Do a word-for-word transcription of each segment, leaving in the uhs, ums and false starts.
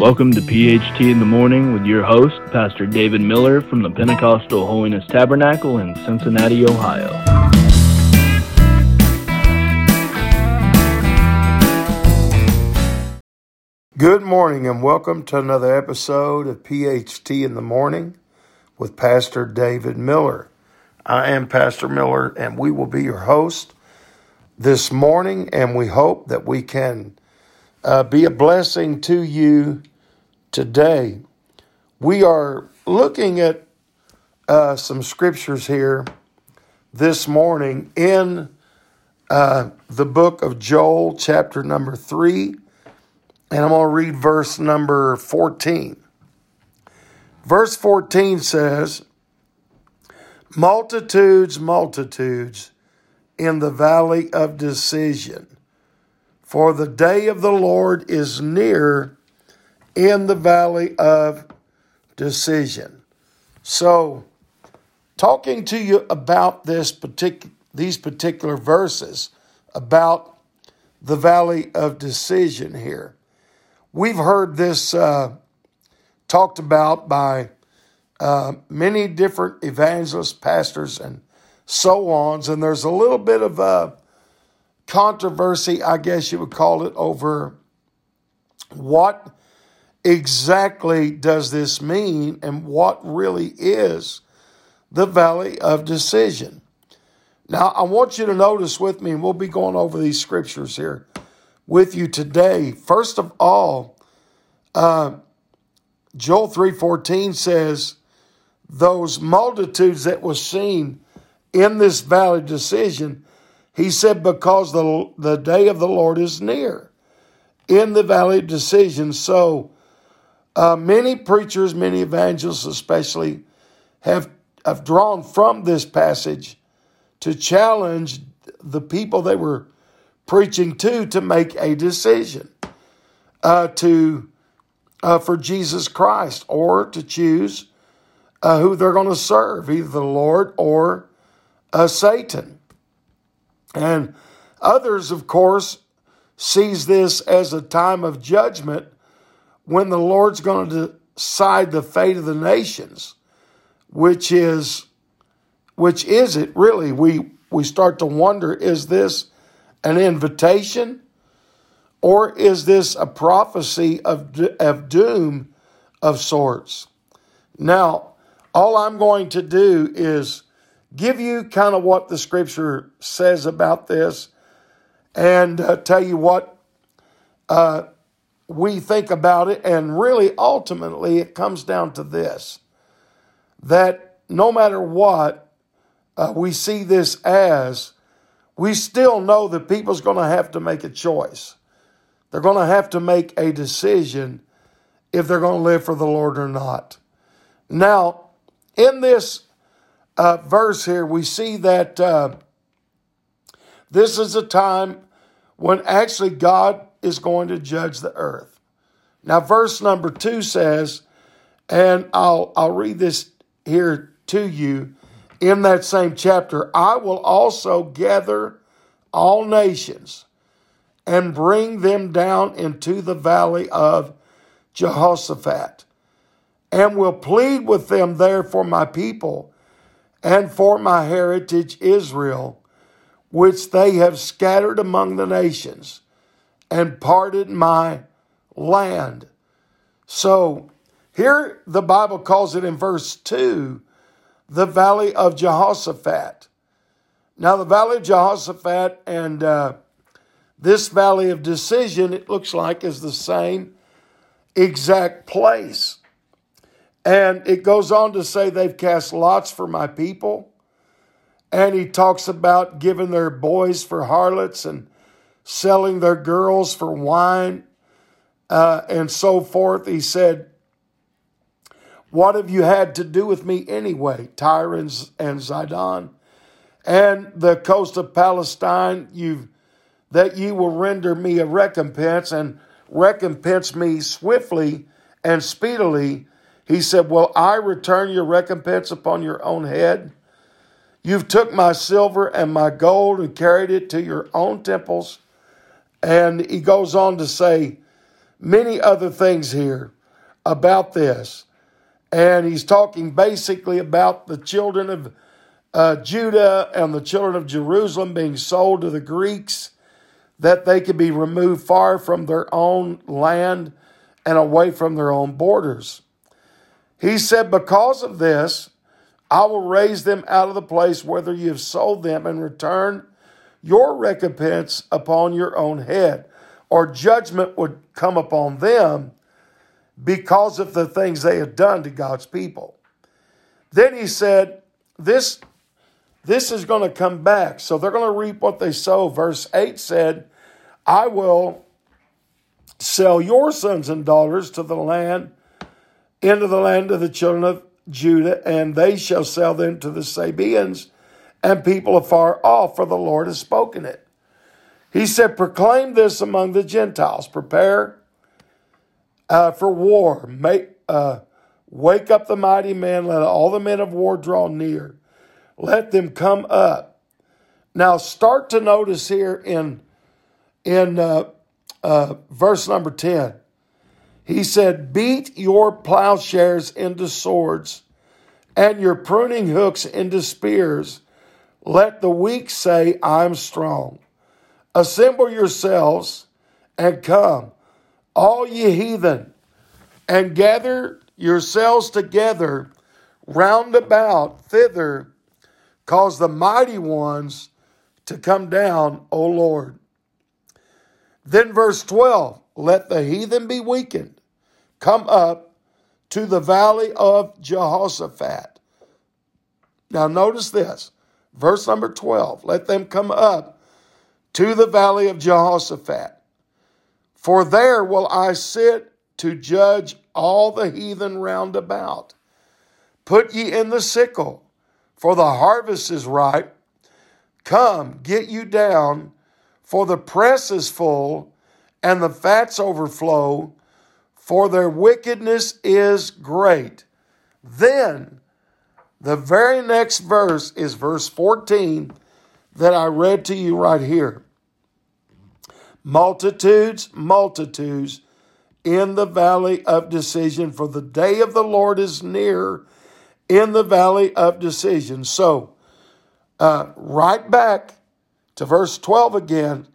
Welcome to P H T in the Morning with your host, Pastor David Miller from the Pentecostal Holiness Tabernacle in Cincinnati, Ohio. Good morning and welcome to another episode of P H T in the Morning with Pastor David Miller. I am Pastor Miller and we will be your host this morning, and we hope that we can Uh, be a blessing to you today. We are looking at uh, some scriptures here this morning in uh, the book of Joel, chapter number three, and I'm going to read verse number fourteen. Verse fourteen says, "Multitudes, multitudes in the valley of decision. For the day of the Lord is near in the valley of decision." So, talking to you about this particular these particular verses about the valley of decision here, we've heard this uh, talked about by uh, many different evangelists, pastors, and so on. And there's a little bit of a uh, controversy, I guess you would call it, over what exactly does this mean and what really is the valley of decision. Now, I want you to notice with me, and we'll be going over these scriptures here with you today. First of all, uh, Joel three fourteen says, those multitudes that was seen in this valley of decision, he said, because the, the day of the Lord is near in the valley of decision. So uh, many preachers, many evangelists especially, have, have drawn from this passage to challenge the people they were preaching to to make a decision uh, to uh, for Jesus Christ, or to choose uh, who they're going to serve, either the Lord or uh, Satan. And others, of course, sees this as a time of judgment when the Lord's going to decide the fate of the nations, which is, which is it really? We we start to wonder: is this an invitation, or is this a prophecy of of doom of sorts? Now, all I'm going to do is give you kind of what the scripture says about this, and uh, tell you what uh, we think about it. And really, ultimately, it comes down to this, that no matter what uh, we see this as, we still know that people's going to have to make a choice. They're going to have to make a decision if they're going to live for the Lord or not. Now, in this Uh, verse here, we see that uh, this is a time when actually God is going to judge the earth. Now, verse number two says, and I'll I'll read this here to you in that same chapter, "I will also gather all nations and bring them down into the valley of Jehoshaphat, and will plead with them there for my people and for my heritage Israel, which they have scattered among the nations, and parted my land." So here the Bible calls it in verse two, the valley of Jehoshaphat. Now the valley of Jehoshaphat and uh, this valley of decision, it looks like, is the same exact place. And it goes on to say they've cast lots for my people. And he talks about giving their boys for harlots and selling their girls for wine uh, and so forth. He said, "What have you had to do with me anyway, Tyre and Zidon, and the coast of Palestine, you, that you will render me a recompense and recompense me swiftly and speedily?" He said, "Will I return your recompense upon your own head? You've took my silver and my gold and carried it to your own temples." And he goes on to say, many other things here about this. And he's talking basically about the children of uh, Judah and the children of Jerusalem being sold to the Greeks, that they could be removed far from their own land and away from their own borders. He said, because of this, I will raise them out of the place whither you have sold them and return your recompense upon your own head, or judgment would come upon them because of the things they had done to God's people. Then he said, this, this is going to come back. So they're going to reap what they sow. Verse eight said, I will sell your sons and daughters to the land, into the land of the children of Judah, and they shall sell them to the Sabeans and people afar off, for the Lord has spoken it. He said, proclaim this among the Gentiles, prepare uh, for war, Make, uh, wake up the mighty man, let all the men of war draw near, let them come up. Now start to notice here in, in uh, uh, verse number ten, he said, beat your plowshares into swords and your pruning hooks into spears. Let the weak say, I'm strong. Assemble yourselves and come, all ye heathen, and gather yourselves together round about thither. Cause the mighty ones to come down, O Lord. Then verse twelve, let the heathen be weakened. Come up to the valley of Jehoshaphat. Now notice this, verse number twelve. Let them come up to the valley of Jehoshaphat. For there will I sit to judge all the heathen round about. Put ye in the sickle, for the harvest is ripe. Come, get you down, for the press is full, and the fats overflow. For their wickedness is great. Then the very next verse is verse fourteen that I read to you right here. Multitudes, multitudes in the valley of decision, for the day of the Lord is near in the valley of decision. So, uh, right back to verse twelve again,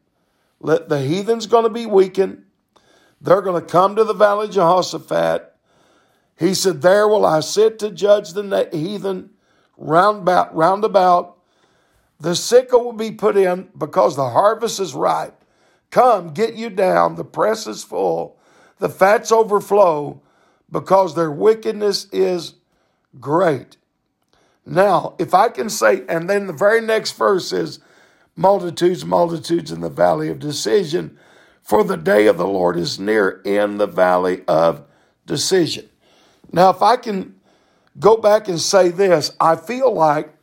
let the heathen's going to be weakened. They're going to come to the valley of Jehoshaphat. He said, there will I sit to judge the heathen round about, round about. The sickle will be put in because the harvest is ripe. Come, get you down. The press is full. The fats overflow because their wickedness is great. Now, if I can say, and then the very next verse is multitudes, multitudes in the valley of decision. For the day of the Lord is near in the valley of decision. Now, if I can go back and say this, I feel like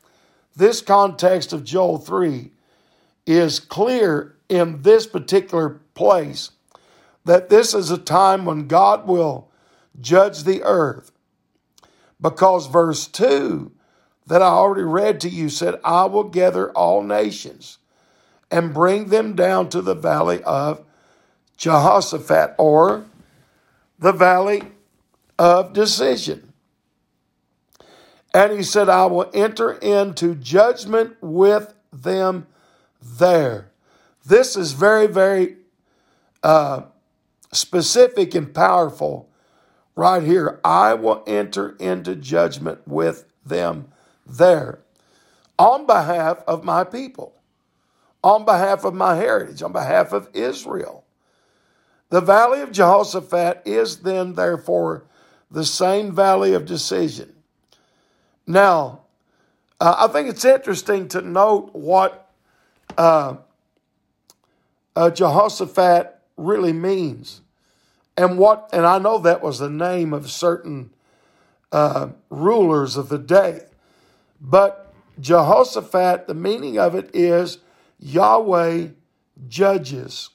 this context of Joel three is clear in this particular place, that this is a time when God will judge the earth. Because verse two that I already read to you said, I will gather all nations and bring them down to the valley of Jehoshaphat, or the valley of decision. And he said, I will enter into judgment with them there. This is very, very uh, specific and powerful right here. I will enter into judgment with them there on behalf of my people, on behalf of my heritage, on behalf of Israel. The valley of Jehoshaphat is then, therefore, the same valley of decision. Now, uh, I think it's interesting to note what uh, uh, Jehoshaphat really means, and what. And I know that was the name of certain uh, rulers of the day, but Jehoshaphat, the meaning of it is Yahweh judges.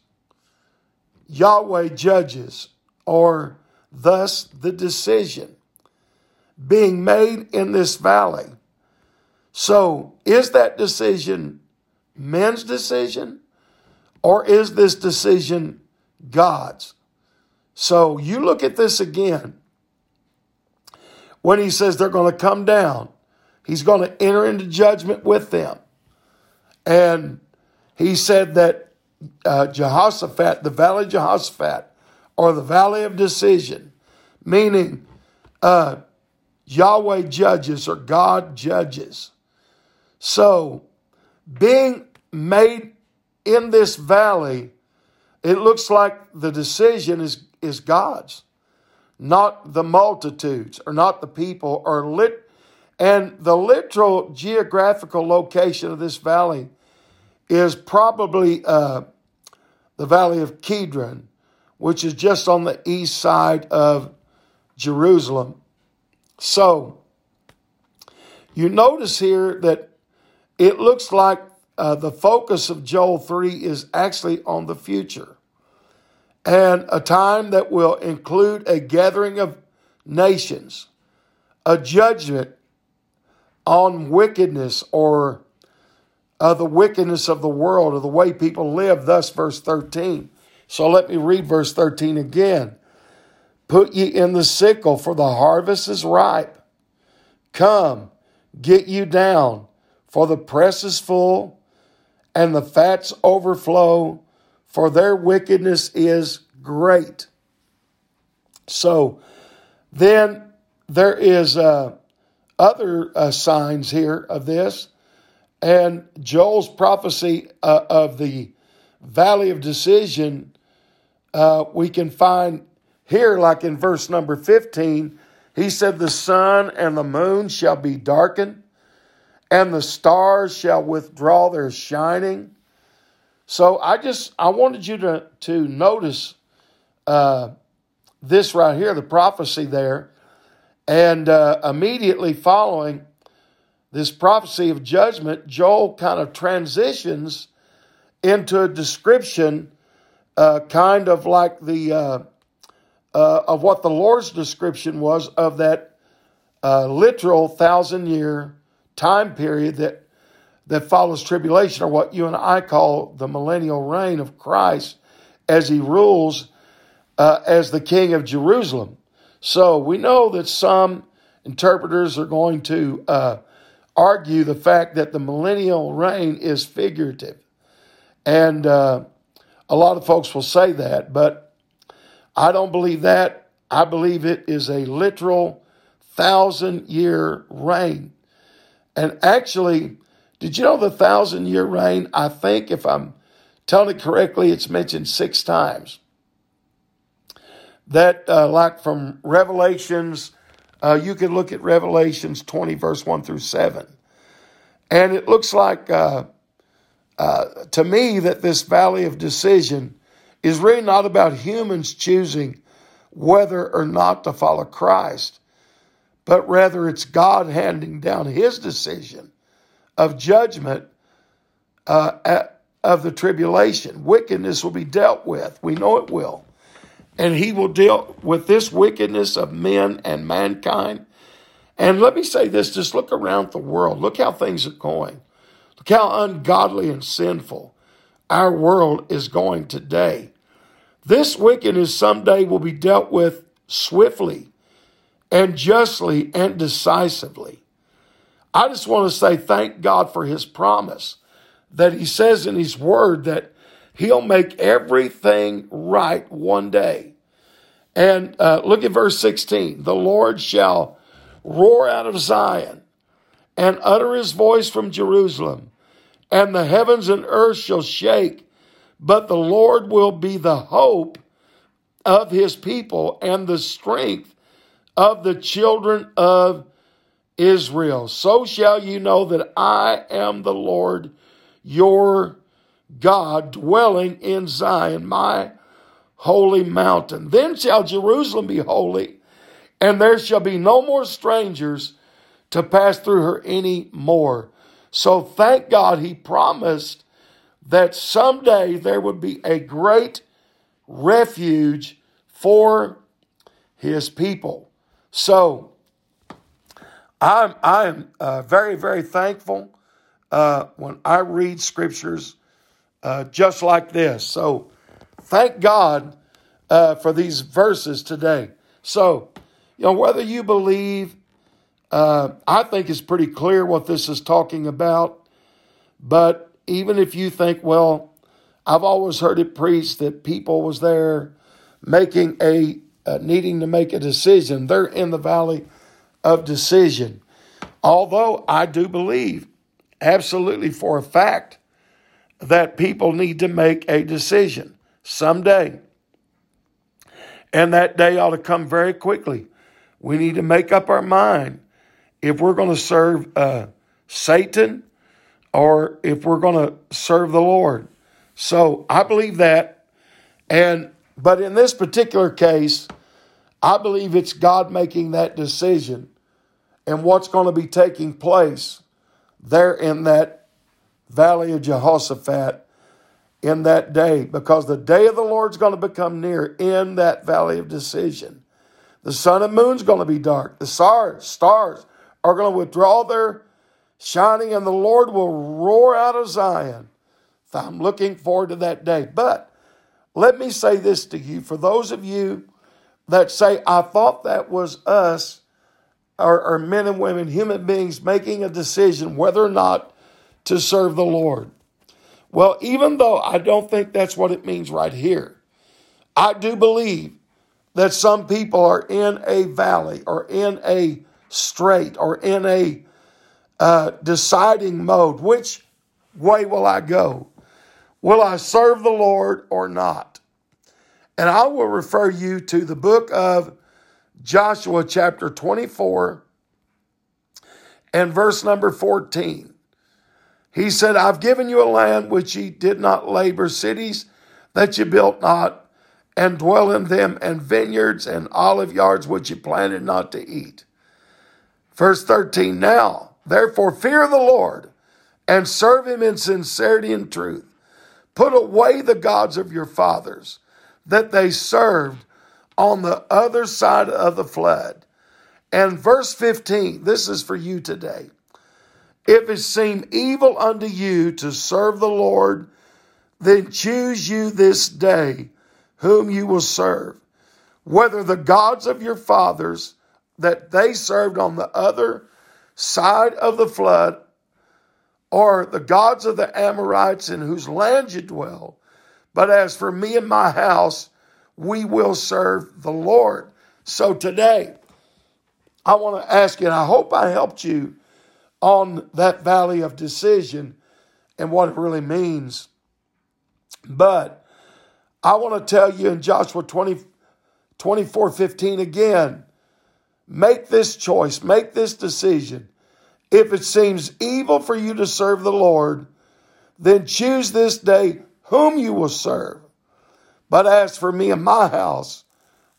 Yahweh judges, or thus the decision being made in this valley. So is that decision men's decision, or is this decision God's? So you look at this again. When he says they're going to come down, he's going to enter into judgment with them. And he said that uh, Jehoshaphat, the valley of Jehoshaphat, or the valley of decision, meaning uh, Yahweh judges or God judges. So being made in this valley, it looks like the decision is, is God's, not the multitudes or not the people or lit. And the literal geographical location of this valley is probably uh, the valley of Kedron, which is just on the east side of Jerusalem. So you notice here that it looks like uh, the focus of Joel three is actually on the future, and a time that will include a gathering of nations, a judgment on wickedness or uh, the wickedness of the world or the way people live. Thus, verse thirteen. So let me read verse thirteen again. Put ye in the sickle, for the harvest is ripe. Come, get you down, for the press is full, and the fats overflow, for their wickedness is great. So then there is a uh, Other uh, signs here of this, and Joel's prophecy uh, of the valley of decision, uh, we can find here, like in verse number fifteen, he said, the sun and the moon shall be darkened, and the stars shall withdraw their shining. So I just, I wanted you to, to notice uh, this right here, the prophecy there. And uh, immediately following this prophecy of judgment, Joel kind of transitions into a description, uh, kind of like the uh, uh, of what the Lord's description was of that uh, literal thousand-year time period that that follows tribulation, or what you and I call the millennial reign of Christ, as he rules uh, as the King of Jerusalem. So we know that some interpreters are going to uh, argue the fact that the millennial reign is figurative. And uh, a lot of folks will say that, but I don't believe that. I believe it is a literal thousand-year reign. And actually, did you know the thousand-year reign, I think, if I'm telling it correctly, it's mentioned six times. That, uh, like from Revelations, uh, you can look at Revelations twenty, verse one through seven. And it looks like, uh, uh, to me, that this valley of decision is really not about humans choosing whether or not to follow Christ, but rather it's God handing down his decision of judgment uh, at, of the tribulation. Wickedness will be dealt with. We know it will. And he will deal with this wickedness of men and mankind. And let me say this, just look around the world. Look how things are going. Look how ungodly and sinful our world is going today. This wickedness someday will be dealt with swiftly and justly and decisively. I just want to say thank God for his promise that he says in his word that he'll make everything right one day. And uh, look at verse sixteen. The Lord shall roar out of Zion and utter his voice from Jerusalem, and the heavens and earth shall shake, but the Lord will be the hope of his people and the strength of the children of Israel. So shall you know that I am the Lord, your God, dwelling in Zion, my holy mountain. Then shall Jerusalem be holy, and there shall be no more strangers to pass through her any more. So thank God he promised that someday there would be a great refuge for his people. So I'm, I'm uh, very, very thankful uh, when I read scriptures Uh, just like this. So thank God uh, for these verses today. So, you know, whether you believe, uh, I think it's pretty clear what this is talking about. But even if you think, well, I've always heard it preached that people was there making a, uh, needing to make a decision. They're in the valley of decision. Although I do believe absolutely for a fact that people need to make a decision someday. And that day ought to come very quickly. We need to make up our mind if we're going to serve uh, Satan or if we're going to serve the Lord. So I believe that. And but in this particular case, I believe it's God making that decision and what's going to be taking place there in that valley of Jehoshaphat in that day, because the day of the Lord's going to become near in that valley of decision. The sun and moon's going to be dark. The stars are going to withdraw their shining, and the Lord will roar out of Zion. I'm looking forward to that day. But let me say this to you. For those of you that say, I thought that was us, or, or men and women, human beings, making a decision whether or not to serve the Lord. Well, even though I don't think that's what it means right here, I do believe that some people are in a valley or in a strait or in a uh, deciding mode. Which way will I go? Will I serve the Lord or not? And I will refer you to the book of Joshua chapter twenty-four and verse number fourteen. He said, I've given you a land which ye did not labor, cities that ye built not, and dwell in them, and vineyards and olive yards which ye planted not to eat. Verse thirteen, now, therefore, fear the Lord, and serve him in sincerity and truth. Put away the gods of your fathers, that they served on the other side of the flood. And verse fifteen, this is for you today. If it seem evil unto you to serve the Lord, then choose you this day whom you will serve, whether the gods of your fathers that they served on the other side of the flood, or the gods of the Amorites in whose land you dwell. But as for me and my house, we will serve the Lord. So today, I want to ask you, and I hope I helped you on that valley of decision and what it really means. But I want to tell you in Joshua twenty, twenty-four fifteen again, make this choice, make this decision. If it seems evil for you to serve the Lord, then choose this day whom you will serve. But as for me and my house,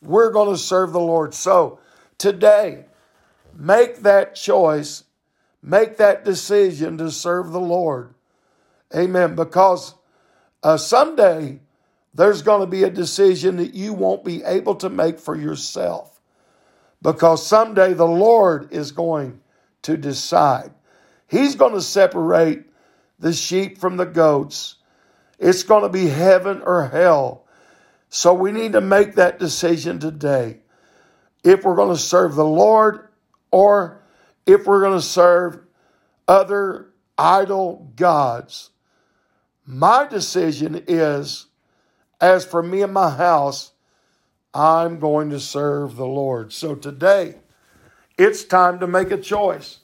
we're going to serve the Lord. So today, make that choice. Make that decision to serve the Lord. Amen. Because uh, someday there's going to be a decision that you won't be able to make for yourself. Because someday the Lord is going to decide. He's going to separate the sheep from the goats. It's going to be heaven or hell. So we need to make that decision today. If we're going to serve the Lord or if we're going to serve other idol gods. My decision is, as for me and my house, I'm going to serve the Lord. So today, it's time to make a choice.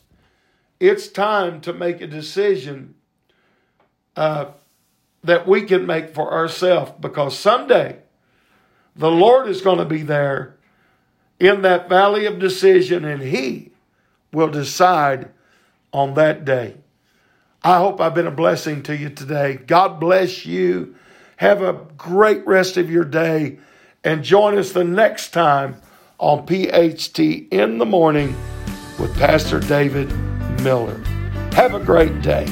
It's time to make a decision uh, that we can make for ourselves, because someday the Lord is going to be there in that valley of decision, and He will decide on that day. I hope I've been a blessing to you today. God bless you. Have a great rest of your day, and join us the next time on P H T in the Morning with Pastor David Miller. Have a great day.